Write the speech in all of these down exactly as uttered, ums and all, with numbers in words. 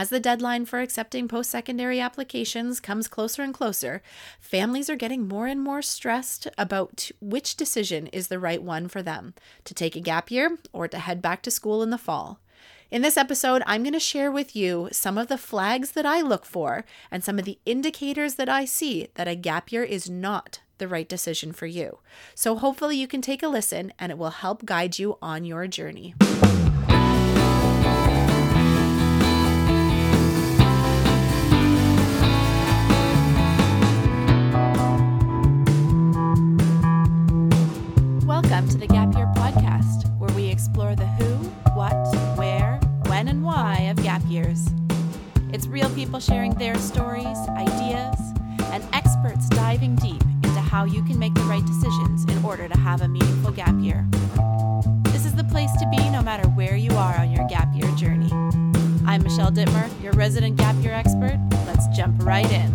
As the deadline for accepting post-secondary applications comes closer and closer, families are getting more and more stressed about which decision is the right one for them, to take a gap year or to head back to school in the fall. In this episode, I'm going to share with you some of the flags that I look for and some of the indicators that I see that a gap year is not the right decision for you. So hopefully you can take a listen and it will help guide you on your journey. Welcome to the Gap Year Podcast, where we explore the who, what, where, when, and why of gap years. It's real people sharing their stories, ideas, and experts diving deep into how you can make the right decisions in order to have a meaningful gap year. This is the place to be no matter where you are on your gap year journey. I'm Michelle Dittmer, your resident gap year expert. Let's jump right in.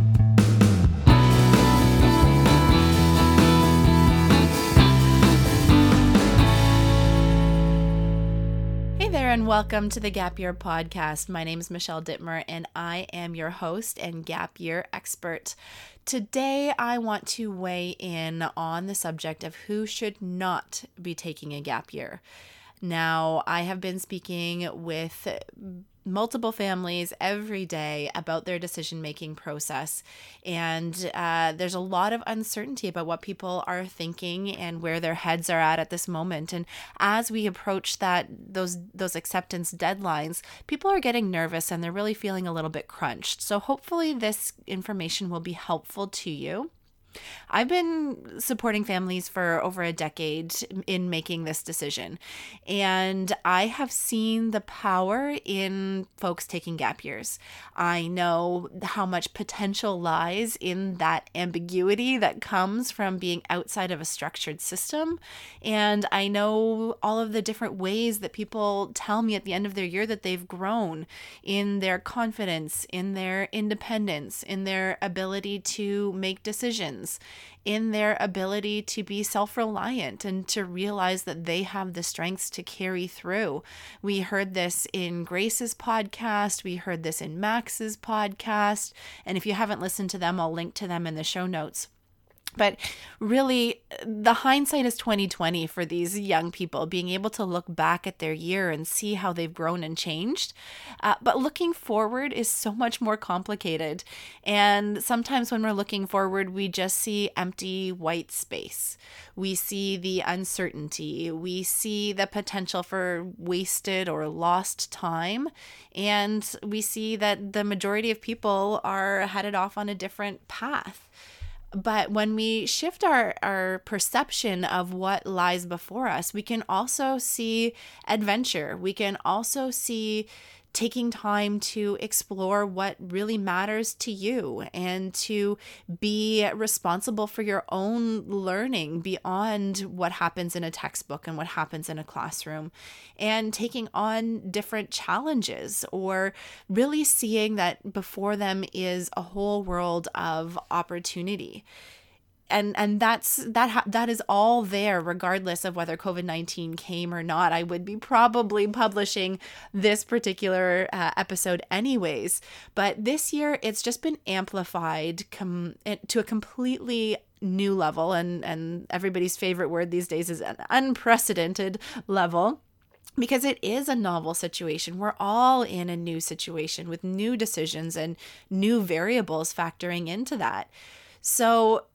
There and welcome to the Gap Year Podcast. My name is Michelle Dittmer and I am your host and gap year expert. Today I want to weigh in on the subject of who should not be taking a gap year. Now, I have been speaking with multiple families every day about their decision-making process. And uh, there's a lot of uncertainty about what people are thinking and where their heads are at at this moment. And as we approach that those those acceptance deadlines, people are getting nervous and they're really feeling a little bit crunched. So hopefully this information will be helpful to you. I've been supporting families for over a decade in making this decision, and I have seen the power in folks taking gap years. I know how much potential lies in that ambiguity that comes from being outside of a structured system, and I know all of the different ways that people tell me at the end of their year that they've grown in their confidence, in their independence, in their ability to make decisions, in their ability to be self-reliant and to realize that they have the strengths to carry through. We heard this in Grace's podcast. We heard this in Max's podcast. And if you haven't listened to them, I'll link to them in the show notes. But really, the hindsight is twenty twenty for these young people, being able to look back at their year and see how they've grown and changed. Uh, but looking forward is so much more complicated. And sometimes when we're looking forward, we just see empty white space. We see the uncertainty. We see the potential for wasted or lost time. And we see that the majority of people are headed off on a different path. But when we shift our, our perception of what lies before us, we can also see adventure. We can also see taking time to explore what really matters to you and to be responsible for your own learning beyond what happens in a textbook and what happens in a classroom, and taking on different challenges, or really seeing that before them is a whole world of opportunity. And and that's that ha- that is all there, regardless of whether covid nineteen came or not. I would be probably publishing this particular uh, episode anyways. But this year, it's just been amplified com- to a completely new level. And, and everybody's favorite word these days is an unprecedented level. Because it is a novel situation. We're all in a new situation with new decisions and new variables factoring into that. So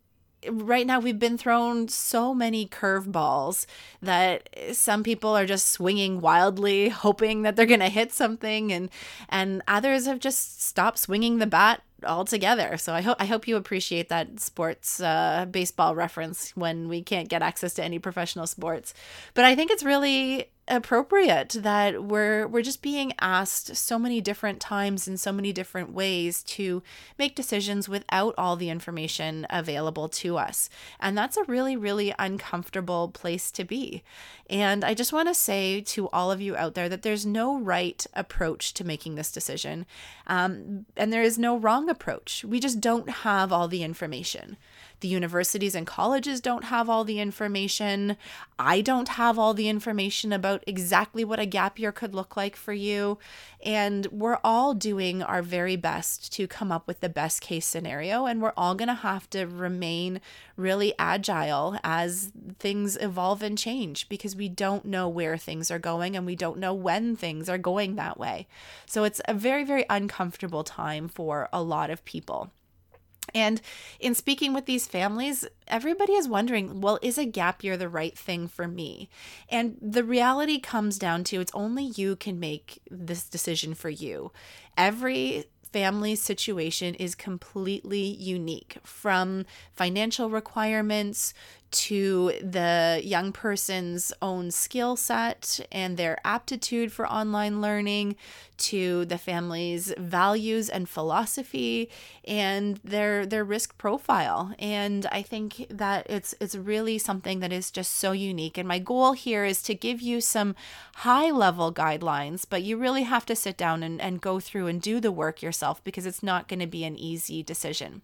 right now, we've been thrown so many curveballs that some people are just swinging wildly, hoping that they're going to hit something, and and others have just stopped swinging the bat altogether. So I hope I hope you appreciate that sports uh, baseball reference when we can't get access to any professional sports. But I think it's really appropriate that we're we're just being asked so many different times in so many different ways to make decisions without all the information available to us. And that's a really, really uncomfortable place to be. And I just want to say to all of you out there that there's no right approach to making this decision. Um, and there is no wrong approach. We just don't have all the information. The universities and colleges don't have all the information. I don't have all the information about out exactly what a gap year could look like for you. And we're all doing our very best to come up with the best case scenario. And we're all going to have to remain really agile as things evolve and change, because we don't know where things are going and we don't know when things are going that way. So it's a very, very uncomfortable time for a lot of people. And in speaking with these families, everybody is wondering, well, is a gap year the right thing for me? And the reality comes down to it's only you can make this decision for you. Every family situation is completely unique, from financial requirements to the young person's own skill set and their aptitude for online learning, to the family's values and philosophy and their their risk profile. And I think that it's it's really something that is just so unique. And my goal here is to give you some high-level guidelines, but you really have to sit down and, and go through and do the work yourself, because it's not going to be an easy decision.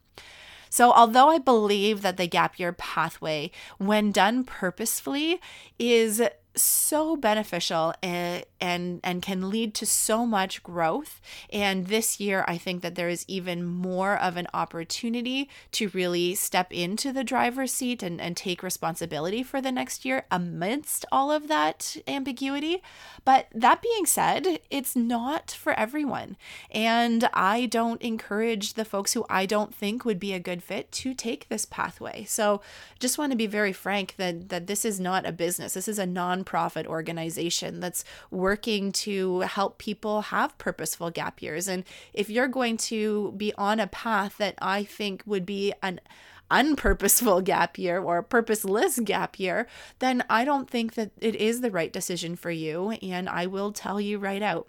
So although I believe that the gap year pathway, when done purposefully, is so beneficial and, and and can lead to so much growth. And this year, I think that there is even more of an opportunity to really step into the driver's seat and, and take responsibility for the next year amidst all of that ambiguity. But that being said, it's not for everyone. And I don't encourage the folks who I don't think would be a good fit to take this pathway. So just want to be very frank that, that this is not a business. This is a non nonprofit organization that's working to help people have purposeful gap years. And if you're going to be on a path that I think would be an unpurposeful gap year or a purposeless gap year, then I don't think that it is the right decision for you. And I will tell you right out.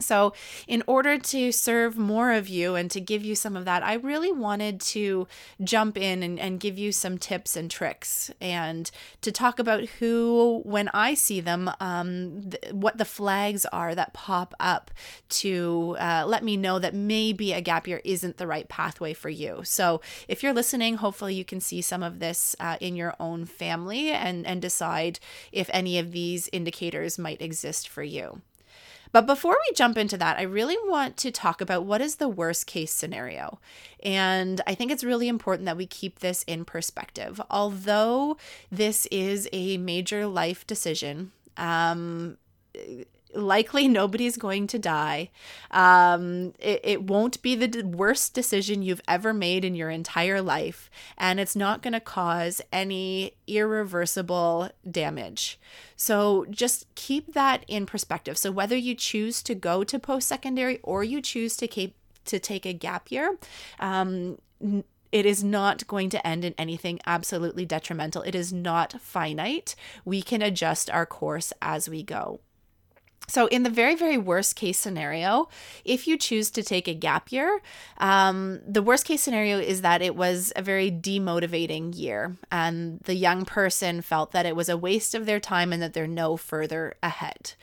So in order to serve more of you and to give you some of that, I really wanted to jump in and, and give you some tips and tricks, and to talk about who, when I see them, um, th- what the flags are that pop up to uh, let me know that maybe a gap year isn't the right pathway for you. So if you're listening, hopefully you can see some of this uh, in your own family and, and decide if any of these indicators might exist for you. But before we jump into that, I really want to talk about what is the worst case scenario. And I think it's really important that we keep this in perspective. Although this is a major life decision, um, likely nobody's going to die. Um, it, it won't be the worst decision you've ever made in your entire life. And it's not going to cause any irreversible damage. So just keep that in perspective. So whether you choose to go to post-secondary or you choose to, keep, to take a gap year, um, n- it is not going to end in anything absolutely detrimental. It is not finite. We can adjust our course as we go. So in the very, very worst case scenario, if you choose to take a gap year, um, the worst case scenario is that it was a very demotivating year and the young person felt that it was a waste of their time and that they're no further ahead.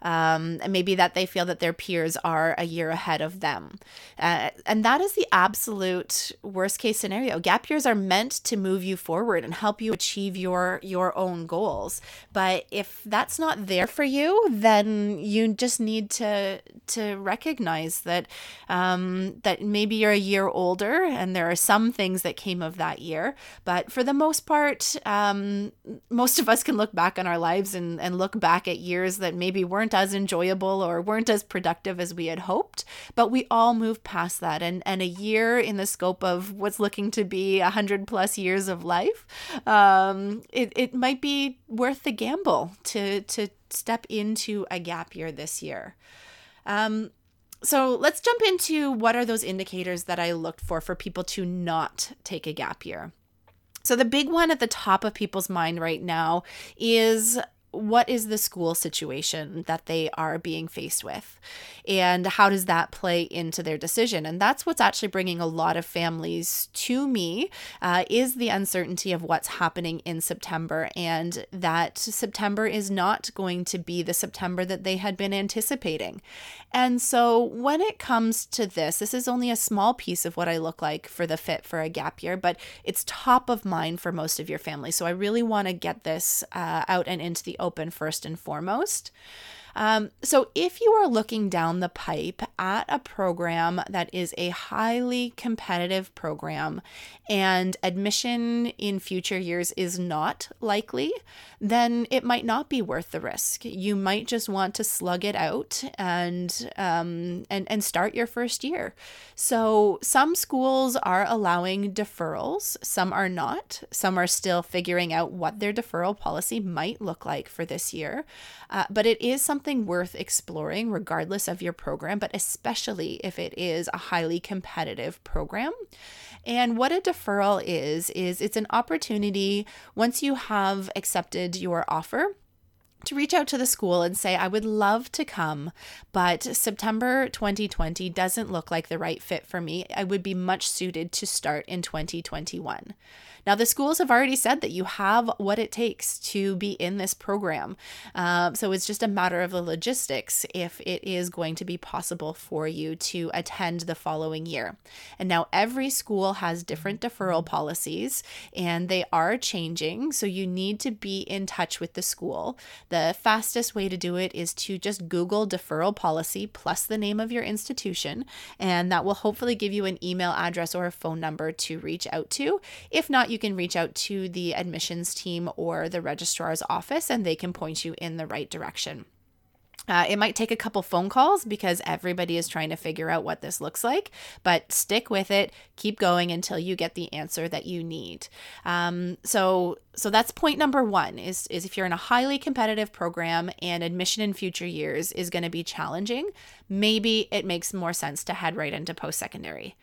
Um, and maybe that they feel that their peers are a year ahead of them. Uh, and that is the absolute worst case scenario. Gap years are meant to move you forward and help you achieve your, your own goals. But if that's not there for you, then you just need to, to recognize that, um, that maybe you're a year older and there are some things that came of that year. But for the most part, um, most of us can look back on our lives and, and look back at years that maybe weren't as enjoyable or weren't as productive as we had hoped, but we all move past that. And, and a year in the scope of what's looking to be a hundred plus years of life, um, it, it might be worth the gamble to, to step into a gap year this year. Um, So let's jump into what are those indicators that I looked for for people to not take a gap year. So the big one at the top of people's mind right now is what is the school situation that they are being faced with, and how does that play into their decision? And that's what's actually bringing a lot of families to me, uh, is the uncertainty of what's happening in September, and that September is not going to be the September that they had been anticipating. And so when it comes to this, this is only a small piece of what I look like for the fit for a gap year, but it's top of mind for most of your family. So I really want to get this uh, out and into the open first and foremost. Um, so if you are looking down the pipe at a program that is a highly competitive program and admission in future years is not likely, then it might not be worth the risk. You might just want to slug it out and um, and, and start your first year. So some schools are allowing deferrals, some are not. Some are still figuring out what their deferral policy might look like for this year, uh, but it is something Something worth exploring regardless of your program, but especially if it is a highly competitive program. And what a deferral is, is it's an opportunity once you have accepted your offer to reach out to the school and say, I would love to come, but September twenty twenty doesn't look like the right fit for me. I would be much suited to start in twenty twenty-one. Now, the schools have already said that you have what it takes to be in this program. Uh, so it's just a matter of the logistics if it is going to be possible for you to attend the following year. And now every school has different deferral policies and they are changing. So you need to be in touch with the school. The fastest way to do it is to just Google deferral policy plus the name of your institution, and that will hopefully give you an email address or a phone number to reach out to. If not, you can reach out to the admissions team or the registrar's office, and they can point you in the right direction. Uh, it might take a couple phone calls because everybody is trying to figure out what this looks like, but stick with it. Keep going until you get the answer that you need. Um, so so that's point number one is, is if you're in a highly competitive program and admission in future years is going to be challenging, maybe it makes more sense to head right into post-secondary.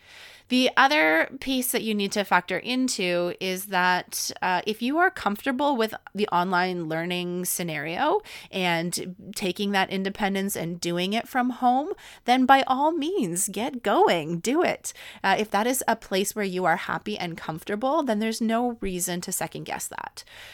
The other piece that you need to factor into is that uh, if you are comfortable with the online learning scenario and taking that independence and doing it from home, then by all means, get going, do it. Uh, if that is a place where you are happy and comfortable, then there's no reason to second guess that.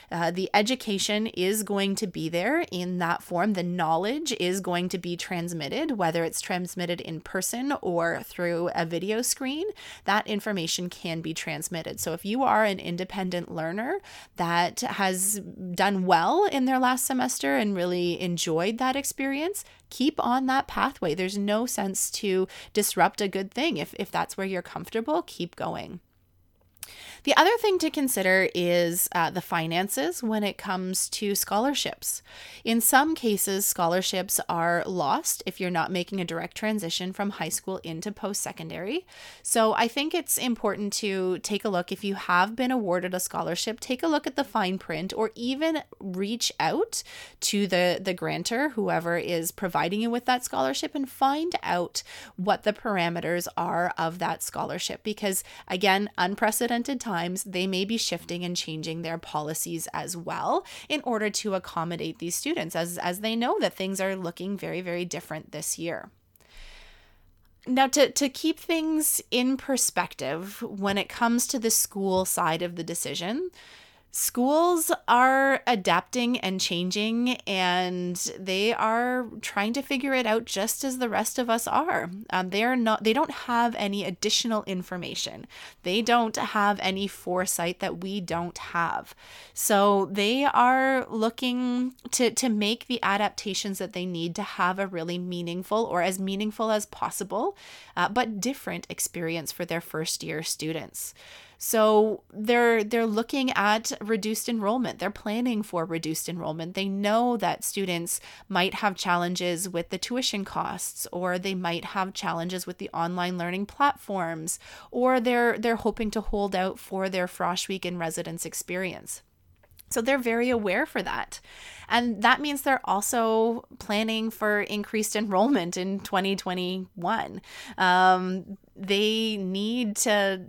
Uh, the education is going to be there in that form. The knowledge is going to be transmitted, whether it's transmitted in person or through a video screen. That information can be transmitted. So if you are an independent learner that has done well in their last semester and really enjoyed that experience, keep on that pathway. There's no sense to disrupt a good thing. If, if that's where you're comfortable, keep going. The other thing to consider is uh, the finances when it comes to scholarships. In some cases, scholarships are lost if you're not making a direct transition from high school into post-secondary. So I think it's important to take a look. If you have been awarded a scholarship, take a look at the fine print or even reach out to the, the grantor, whoever is providing you with that scholarship, and find out what the parameters are of that scholarship. Because again, unprecedented times. Times, they may be shifting and changing their policies as well in order to accommodate these students as, as they know that things are looking very, very different this year. Now, to, to keep things in perspective, when it comes to the school side of the decision, schools are adapting and changing, and they are trying to figure it out just as the rest of us are. Um, they are not, they don't have any additional information. They don't have any foresight that we don't have. So they are looking to, to make the adaptations that they need to have a really meaningful or as meaningful as possible, uh, but different experience for their first year students. So they're they're looking at reduced enrollment. They're planning for reduced enrollment. They know that students might have challenges with the tuition costs, or they might have challenges with the online learning platforms, or they're they're hoping to hold out for their Frosh Week in Residence experience. So they're very aware for that. And that means they're also planning for increased enrollment in twenty twenty-one. Um, they need to...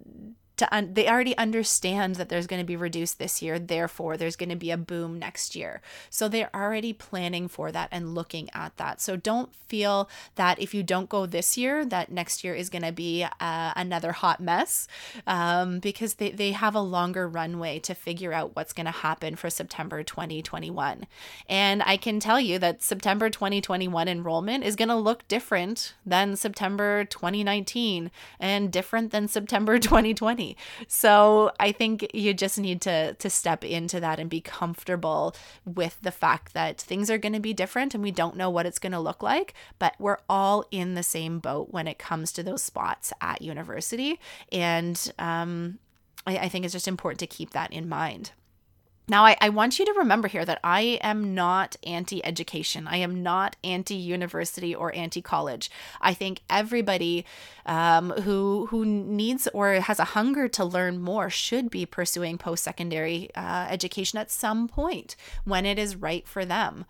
To un- they already understand that there's going to be reduced this year, therefore there's going to be a boom next year. So they're already planning for that and looking at that. So don't feel that if you don't go this year, that next year is going to be uh, another hot mess, um, because they, they have a longer runway to figure out what's going to happen for September twenty twenty-one. And I can tell you that September twenty twenty-one enrollment is going to look different than September twenty nineteen and different than September twenty twenty. me. So I think you just need to to step into that and be comfortable with the fact that things are going to be different and we don't know what it's going to look like, but we're all in the same boat when it comes to those spots at university. And um, I, I think it's just important to keep that in mind. Now, I, I want you to remember here that I am not anti-education. I am not anti-university or anti-college. I think everybody um, who who needs or has a hunger to learn more should be pursuing post-secondary uh, education at some point when it is right for them.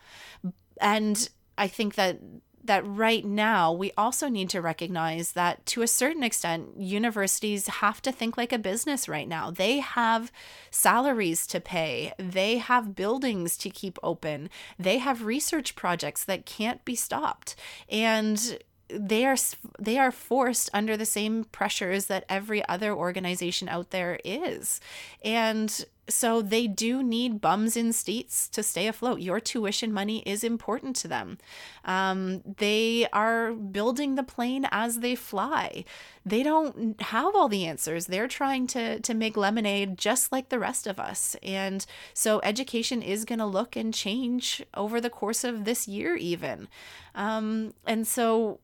And I think that that right now we also need to recognize that to a certain extent, universities have to think like a business right now. They have salaries to pay. They have buildings to keep open. They have research projects that can't be stopped. And they are they are forced under the same pressures that every other organization out there is. And so they do need bums in seats to stay afloat. Your tuition money is important to them. Um, they are building the plane as they fly. They don't have all the answers. They're trying to, to make lemonade just like the rest of us. And so education is going to look and change over the course of this year even. Um, and so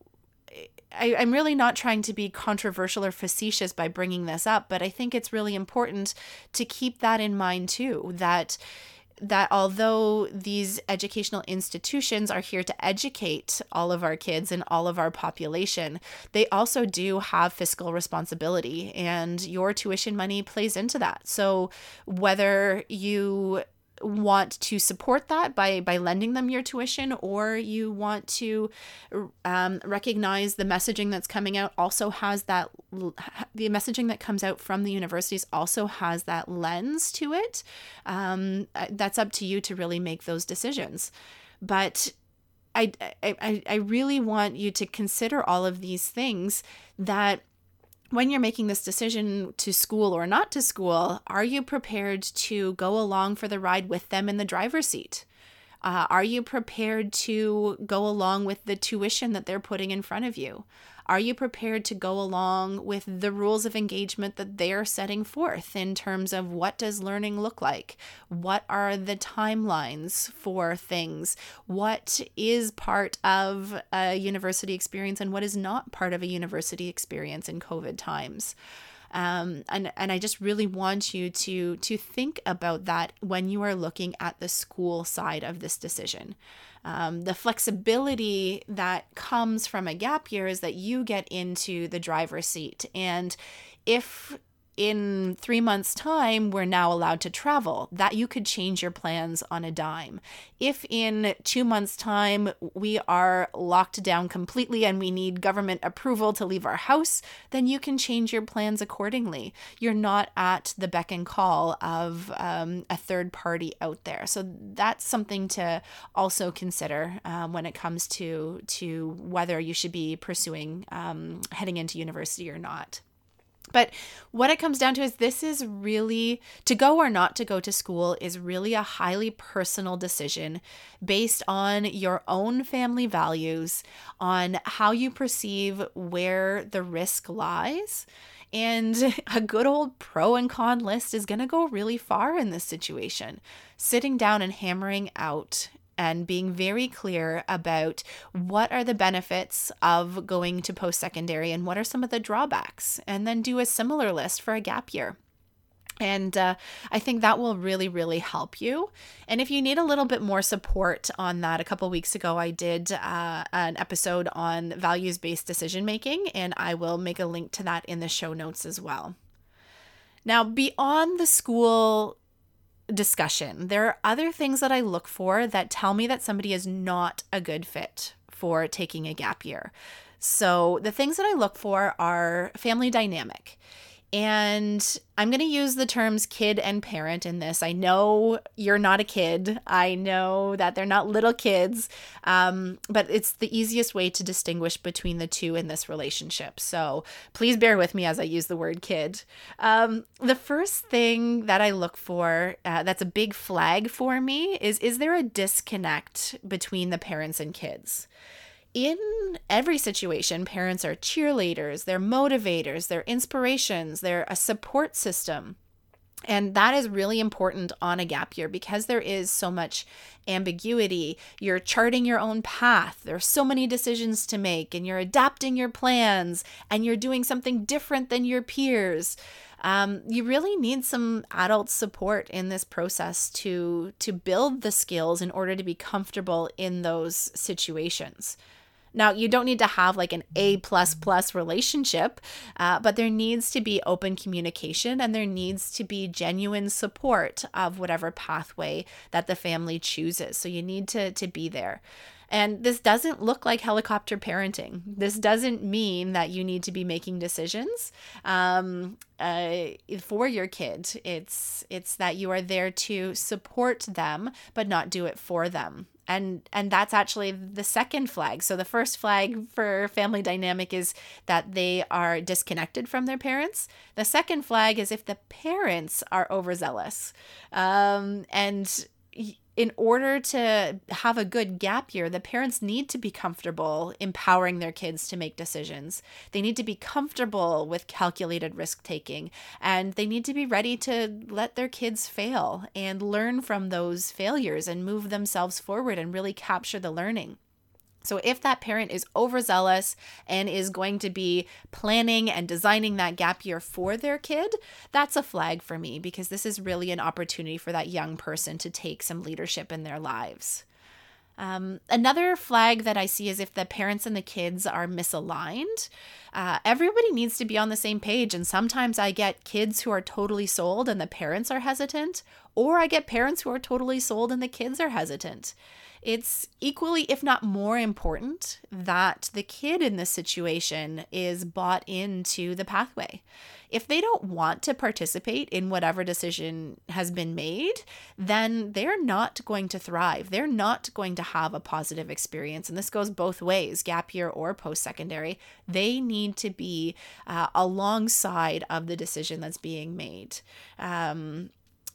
I, I'm really not trying to be controversial or facetious by bringing this up, but I think it's really important to keep that in mind too, that that although these educational institutions are here to educate all of our kids and all of our population, they also do have fiscal responsibility, and your tuition money plays into that. So whether you want to support that by by lending them your tuition, or you want to um, recognize the messaging that's coming out also has that, the messaging that comes out from the universities also has that lens to it. Um, that's up to you to really make those decisions. But I, I, I really want you to consider all of these things, that when you're making this decision to school or not to school, are you prepared to go along for the ride with them in the driver's seat? Uh, are you prepared to go along with the tuition that they're putting in front of you? Are you prepared to go along with the rules of engagement that they're setting forth in terms of what does learning look like? What are the timelines for things? What is part of a university experience and what is not part of a university experience in COVID times? Um, and, and I just really want you to, to think about that when you are looking at the school side of this decision. Um, the flexibility that comes from a gap year is that you get into the driver's seat. And if in three months' time, we're now allowed to travel, that you could change your plans on a dime. If in two months' time, we are locked down completely and we need government approval to leave our house, then you can change your plans accordingly. You're not at the beck and call of um, a third party out there. So that's something to also consider um, when it comes to, to whether you should be pursuing um, heading into university or not. But what it comes down to is this is really, to go or not to go to school is really a highly personal decision based on your own family values, on how you perceive where the risk lies. And a good old pro and con list is going to go really far in this situation. Sitting down and hammering out and being very clear about what are the benefits of going to post-secondary and what are some of the drawbacks, and then do a similar list for a gap year. And uh, I think that will really, really help you. And if you need a little bit more support on that, a couple weeks ago, I did uh, an episode on values-based decision making, and I will make a link to that in the show notes as well. Now, beyond the school discussion, there are other things that I look for that tell me that somebody is not a good fit for taking a gap year. So the things that I look for are family dynamic. And I'm going to use the terms kid and parent in this. I know you're not a kid. I know that they're not little kids, um, but it's the easiest way to distinguish between the two in this relationship. So please bear with me as I use the word kid. Um, the first thing that I look for uh, that's a big flag for me is, is there a disconnect between the parents and kids? in every situation, parents are cheerleaders, they're motivators, they're inspirations, they're a support system. And that is really important on a gap year because there is so much ambiguity. You're charting your own path. There's so many decisions to make, and you're adapting your plans, and you're doing something different than your peers. Um, you really need some adult support in this process to, to build the skills in order to be comfortable in those situations. Now, you don't need to have like an A plus plus relationship, uh, but there needs to be open communication, and there needs to be genuine support of whatever pathway that the family chooses. So you need to, to be there. And this doesn't look like helicopter parenting. This doesn't mean that you need to be making decisions um, uh, for your kid. It's it's that you are there to support them, but not do it for them. And and that's actually the second flag. So the first flag for family dynamic is that they are disconnected from their parents. The second flag is if the parents are overzealous. Um, and in order to have a good gap year, the parents need to be comfortable empowering their kids to make decisions. They need to be comfortable with calculated risk taking, and they need to be ready to let their kids fail and learn from those failures and move themselves forward and really capture the learning. So if that parent is overzealous and is going to be planning and designing that gap year for their kid, that's a flag for me, because this is really an opportunity for that young person to take some leadership in their lives. Um, another flag that I see is if the parents and the kids are misaligned. Uh, everybody needs to be on the same page. And sometimes I get kids who are totally sold and the parents are hesitant, or I get parents who are totally sold and the kids are hesitant. It's equally, if not more important, that the kid in this situation is bought into the pathway. If they don't want to participate in whatever decision has been made, then they're not going to thrive. They're not going to have a positive experience. And this goes both ways, gap year or post-secondary. They need to be uh, alongside of the decision that's being made. Um,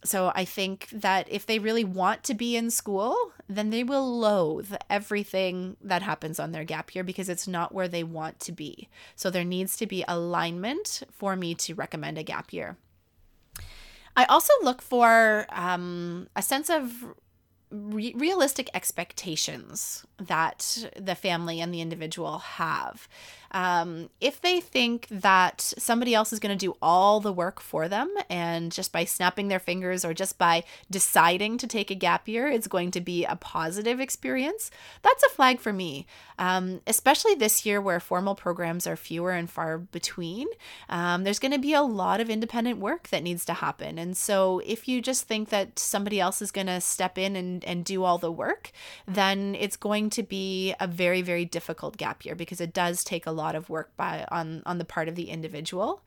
So I think that if they really want to be in school, then they will loathe everything that happens on their gap year because it's not where they want to be. So there needs to be alignment for me to recommend a gap year. I also look for um, a sense of re- realistic expectations that the family and the individual have. Um, if they think that somebody else is going to do all the work for them, and just by snapping their fingers or just by deciding to take a gap year, it's going to be a positive experience, that's a flag for me, um, especially this year where formal programs are fewer and far between. Um, there's going to be a lot of independent work that needs to happen. And so if you just think that somebody else is going to step in and, and do all the work, then it's going to be a very, very difficult gap year, because it does take a lot lot of work by on on the part of the individual.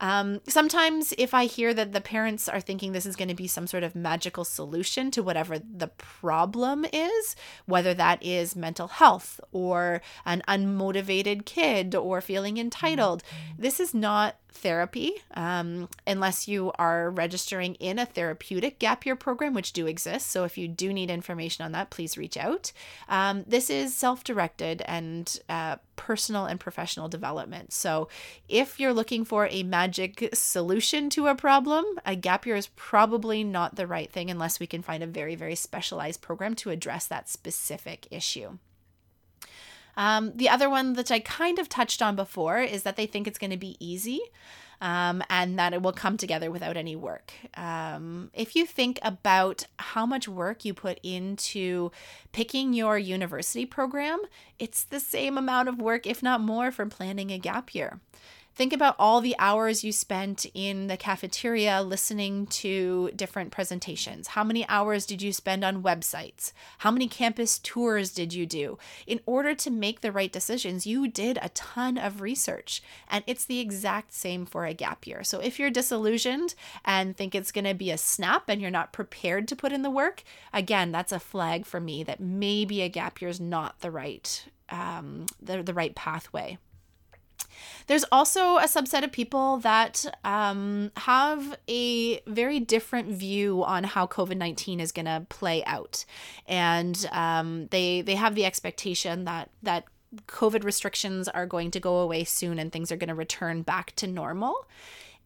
Um, sometimes if I hear that the parents are thinking this is going to be some sort of magical solution to whatever the problem is, whether that is mental health or an unmotivated kid or feeling entitled, this is not therapy, um, unless you are registering in a therapeutic gap year program, which do exist. So if you do need information on that, please reach out. Um, this is self-directed and uh, personal and professional development. So if you're looking for a magic solution to a problem, a gap year is probably not the right thing unless we can find a very, very specialized program to address that specific issue. Um, the other one that I kind of touched on before is that they think it's going to be easy, um, and that it will come together without any work. Um, if you think about how much work you put into picking your university program, it's the same amount of work, if not more, for planning a gap year. Think about all the hours you spent in the cafeteria listening to different presentations. How many hours did you spend on websites? How many campus tours did you do? In order to make the right decisions, you did a ton of research, and it's the exact same for a gap year. So if you're disillusioned and think it's going to be a snap and you're not prepared to put in the work, again, that's a flag for me that maybe a gap year is not the right, um, the, the right pathway. There's also a subset of people that um, have a very different view on how COVID nineteen is going to play out. And um, they they have the expectation that that COVID restrictions are going to go away soon and things are going to return back to normal.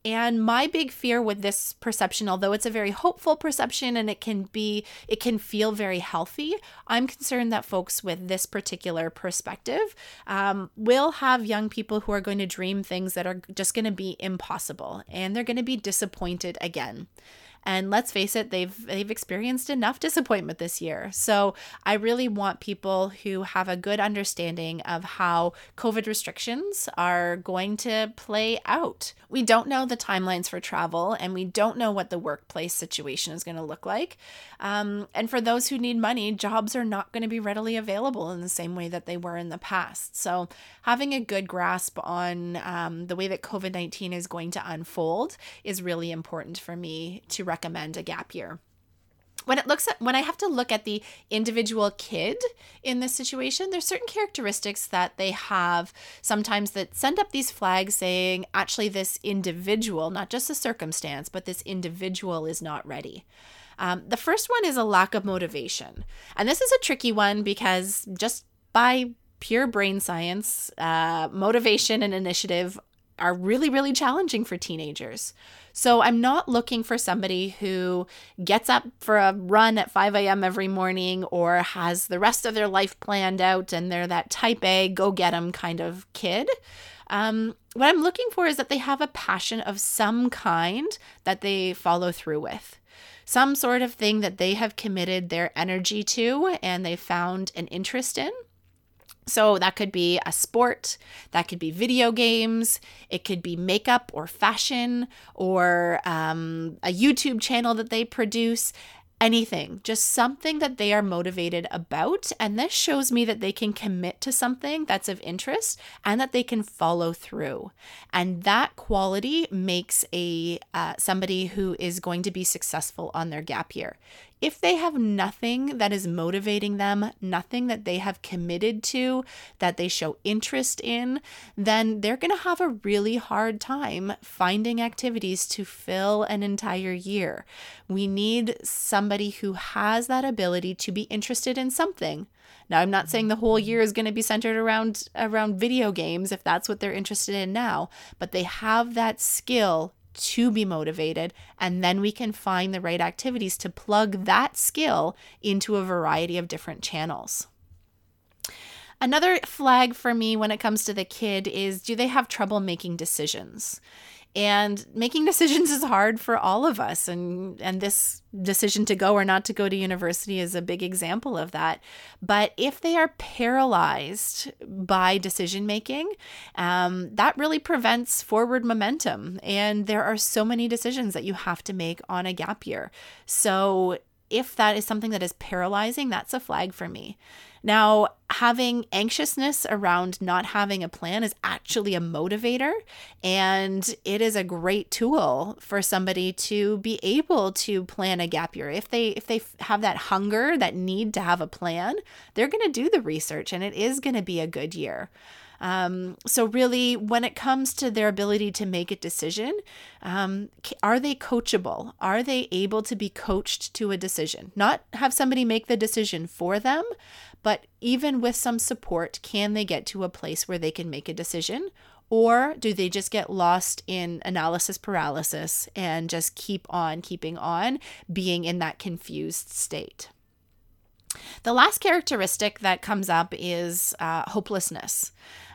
And my big fear with this perception, although it's a very hopeful perception and it can be, it can feel very healthy, I'm concerned that folks with this particular perspective um, will have young people who are going to dream things that are just going to be impossible, and they're going to be disappointed again. And let's face it, they've they've experienced enough disappointment this year. So I really want people who have a good understanding of how COVID restrictions are going to play out. We don't know the timelines for travel, and we don't know what the workplace situation is going to look like. Um, and for those who need money, jobs are not going to be readily available in the same way that they were in the past. So having a good grasp on um, the way that COVID nineteen is going to unfold is really important for me to recommend a gap year. When it looks at, when I have to look at the individual kid in this situation, there's certain characteristics that they have sometimes that send up these flags saying, actually, this individual, not just the circumstance, but this individual is not ready. Um, the first one is a lack of motivation. And this is a tricky one because just by pure brain science, uh, motivation and initiative are really, really challenging for teenagers. So I'm not looking for somebody who gets up for a run at five a.m. every morning or has the rest of their life planned out and they're that type A, go get 'em kind of kid. Um, what I'm looking for is that they have a passion of some kind that they follow through with. Some sort of thing that they have committed their energy to and they found an interest in. So that could be a sport, that could be video games, it could be makeup or fashion or um, a YouTube channel that they produce, anything, just something that they are motivated about. And this shows me that they can commit to something that's of interest and that they can follow through. And that quality makes a uh, somebody who is going to be successful on their gap year. If they have nothing that is motivating them, nothing that they have committed to, that they show interest in, then they're going to have a really hard time finding activities to fill an entire year. We need somebody who has that ability to be interested in something. Now, I'm not saying the whole year is going to be centered around, around video games, if that's what they're interested in now, but they have that skill to be motivated, and then we can find the right activities to plug that skill into a variety of different channels. Another flag for me when it comes to the kid is, do they have trouble making decisions? And making decisions is hard for all of us. And, and this decision to go or not to go to university is a big example of that. But if they are paralyzed by decision making, um, that really prevents forward momentum. And there are so many decisions that you have to make on a gap year. So if that is something that is paralyzing, that's a flag for me. Now, having anxiousness around not having a plan is actually a motivator, and it is a great tool for somebody to be able to plan a gap year. If they if they have that hunger, that need to have a plan, they're going to do the research, and it is going to be a good year. Um, so really, when it comes to their ability to make a decision, um, are they coachable? Are they able to be coached to a decision? Not have somebody make the decision for them, but even with some support, can they get to a place where they can make a decision? Or do they just get lost in analysis paralysis and just keep on keeping on being in that confused state? The last characteristic that comes up is uh, hopelessness.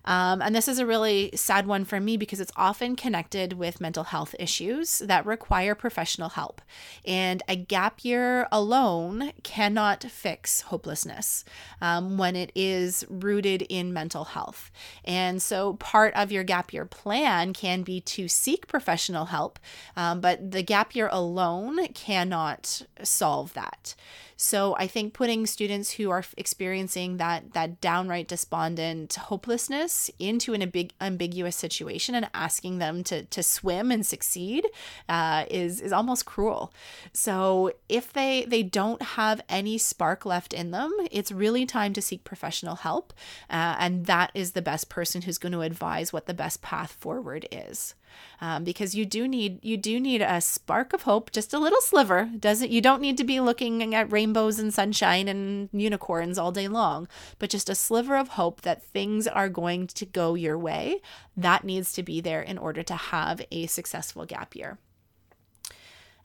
Um, and this is a really sad one for me because it's often connected with mental health issues that require professional help. And a gap year alone cannot fix hopelessness um, when it is rooted in mental health. And so part of your gap year plan can be to seek professional help, um, but the gap year alone cannot solve that. So I think putting students who are experiencing that, that downright despondent hopelessness into an big ambiguous situation and asking them to to swim and succeed uh, is is almost cruel. So if they they don't have any spark left in them, it's really time to seek professional help, uh, and that is the best person who's going to advise what the best path forward is. Um, because you do need you do need a spark of hope, just a little sliver. Doesn't you don't need to be looking at rainbows rainbows and sunshine and unicorns all day long, but just a sliver of hope that things are going to go your way, that needs to be there in order to have a successful gap year.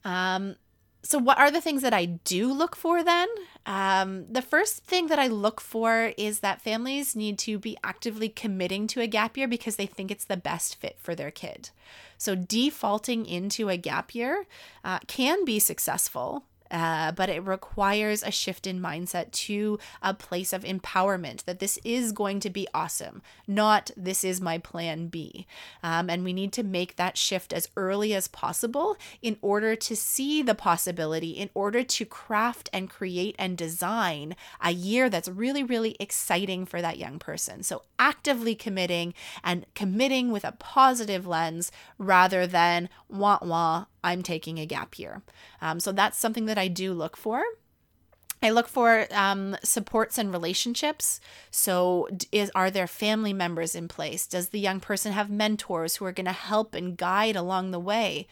Um, so what are the things that I do look for then? Um, the first thing that I look for is that families need to be actively committing to a gap year because they think it's the best fit for their kid. So defaulting into a gap year uh, can be successful, Uh, but it requires a shift in mindset to a place of empowerment, that this is going to be awesome, not this is my plan B. Um, and we need to make that shift as early as possible in order to see the possibility, in order to craft and create and design a year that's really, really exciting for that young person. So actively committing and committing with a positive lens rather than wah-wah, I'm taking a gap year. Um, so that's something that I do look for. I look for um, supports and relationships. So is, are there family members in place? Does the young person have mentors who are going to help and guide along the way?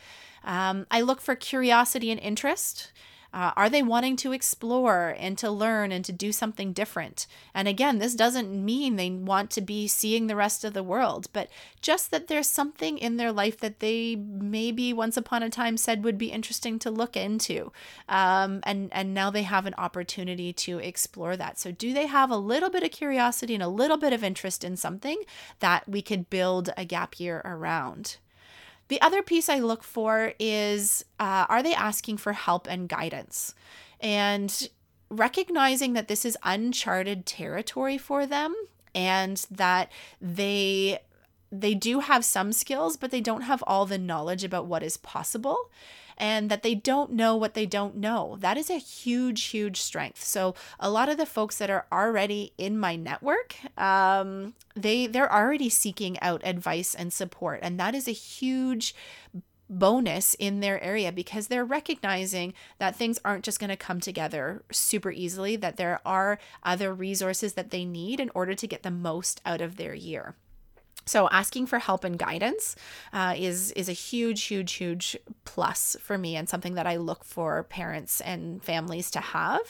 Um, I look for curiosity and interest. Uh, are they wanting to explore and to learn and to do something different? And again, this doesn't mean they want to be seeing the rest of the world, but just that there's something in their life that they maybe once upon a time said would be interesting to look into. Um, and, and now they have an opportunity to explore that. So do they have a little bit of curiosity and a little bit of interest in something that we could build a gap year around? The other piece I look for is, uh, are they asking for help and guidance? And recognizing that this is uncharted territory for them and that they they do have some skills, but they don't have all the knowledge about what is possible, and that they don't know what they don't know. That is a huge, huge strength. So a lot of the folks that are already in my network, um, they, they're already seeking out advice and support. And that is a huge bonus in their area because they're recognizing that things aren't just going to come together super easily, that there are other resources that they need in order to get the most out of their year. So asking for help and guidance uh, is is a huge, huge, huge plus for me and something that I look for parents and families to have.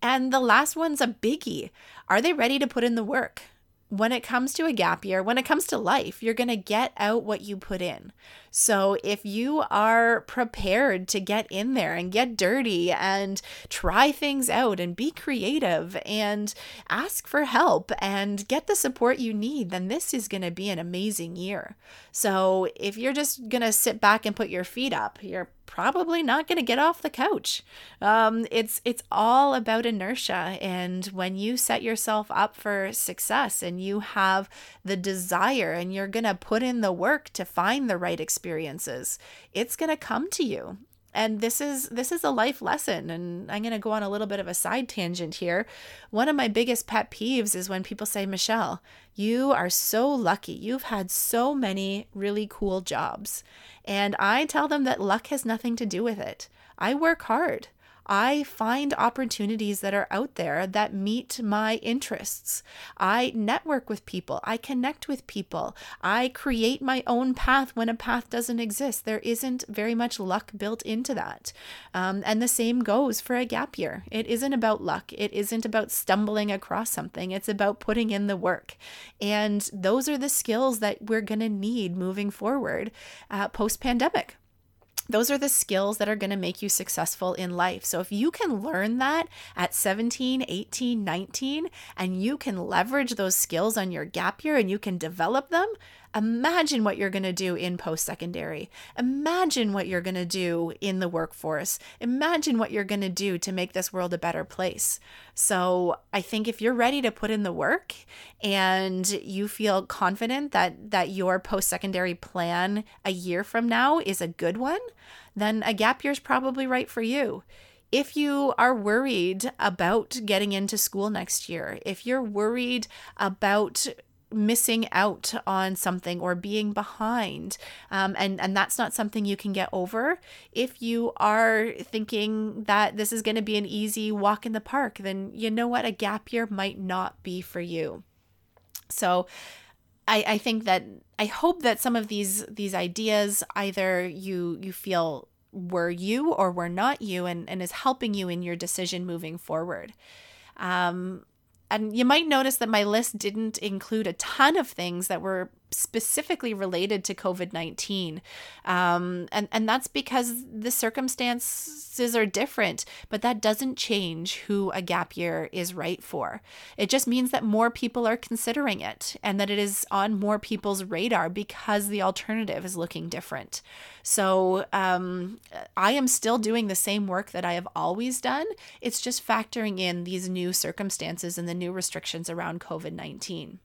And the last one's a biggie. Are they ready to put in the work? When it comes to a gap year, when it comes to life, you're going to get out what you put in. So if you are prepared to get in there and get dirty and try things out and be creative and ask for help and get the support you need, then this is going to be an amazing year. So if you're just going to sit back and put your feet up, you're probably not going to get off the couch. Um, it's it's all about inertia. And when you set yourself up for success and you have the desire and you're going to put in the work to find the right experiences, it's going to come to you. And this is this is a life lesson, and I'm going to go on a little bit of a side tangent here. One of my biggest pet peeves is when people say, Michelle, you are so lucky. You've had so many really cool jobs. And I tell them that luck has nothing to do with it. I work hard. I find opportunities that are out there that meet my interests. I network with people. I connect with people. I create my own path when a path doesn't exist. There isn't very much luck built into that. Um, and the same goes for a gap year. It isn't about luck. It isn't about stumbling across something. It's about putting in the work. And those are the skills that we're going to need moving forward uh, post-pandemic. Those are the skills that are going to make you successful in life. So if you can learn that at seventeen, eighteen, nineteen, and you can leverage those skills on your gap year and you can develop them, imagine what you're going to do in post-secondary. Imagine what you're going to do in the workforce. Imagine what you're going to do to make this world a better place. So I think if you're ready to put in the work and you feel confident that, that your post-secondary plan a year from now is a good one, then a gap year is probably right for you. If you are worried about getting into school next year, if you're worried about missing out on something or being behind, um, and, and that's not something you can get over. If you are thinking that this is going to be an easy walk in the park, then you know what? A gap year might not be for you. So I, I think that I hope that some of these these ideas, either you you feel were you or were not you, and, and is helping you in your decision moving forward. Um, and you might notice that my list didn't include a ton of things that were specifically related to covid nineteen. Um, and, and that's because the circumstances are different, but that doesn't change who a gap year is right for. It just means that more people are considering it and that it is on more people's radar because the alternative is looking different. So um, I am still doing the same work that I have always done. It's just factoring in these new circumstances and the new restrictions around covid nineteen.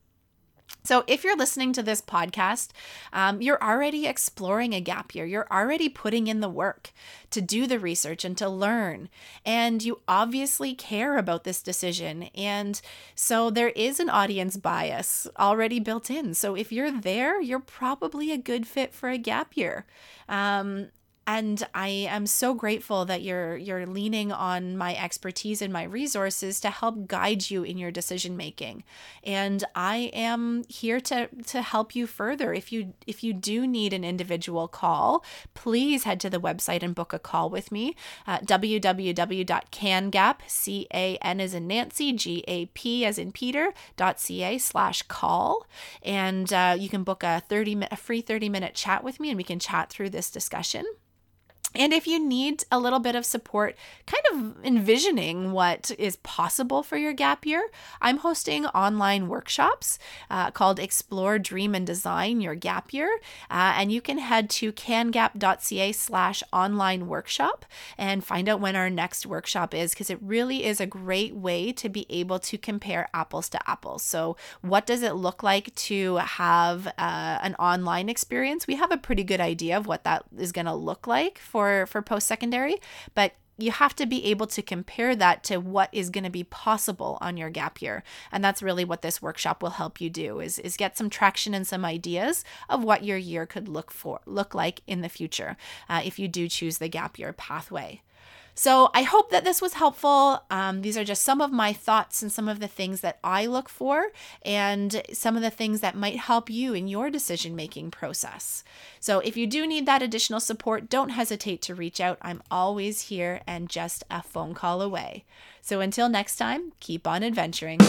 So if you're listening to this podcast, um, you're already exploring a gap year. You're already putting in the work to do the research and to learn. And you obviously care about this decision. And so there is an audience bias already built in. So if you're there, you're probably a good fit for a gap year. Um, And I am so grateful that you're you're leaning on my expertise and my resources to help guide you in your decision making. And I am here to to help you further. If you if you do need an individual call, please head to the website and book a call with me at w w w dot can gap, C A N as in Nancy, G A P as in Peter, .ca slash call. And uh, you can book a, thirty, a free thirty-minute chat with me, and we can chat through this discussion. And if you need a little bit of support, kind of envisioning what is possible for your gap year, I'm hosting online workshops uh, called Explore, Dream, and Design Your Gap Year. Uh, and you can head to cangap.ca slash online workshop and find out when our next workshop is, because it really is a great way to be able to compare apples to apples. So what does it look like to have uh, an online experience? We have a pretty good idea of what that is going to look like for For, for post-secondary, but you have to be able to compare that to what is going to be possible on your gap year. And that's really what this workshop will help you do, is, is get some traction and some ideas of what your year could look for look like in the future uh, if you do choose the gap year pathway. So I hope that this was helpful. Um, these are just some of my thoughts and some of the things that I look for and some of the things that might help you in your decision-making process. So if you do need that additional support, don't hesitate to reach out. I'm always here and just a phone call away. So until next time, keep on adventuring.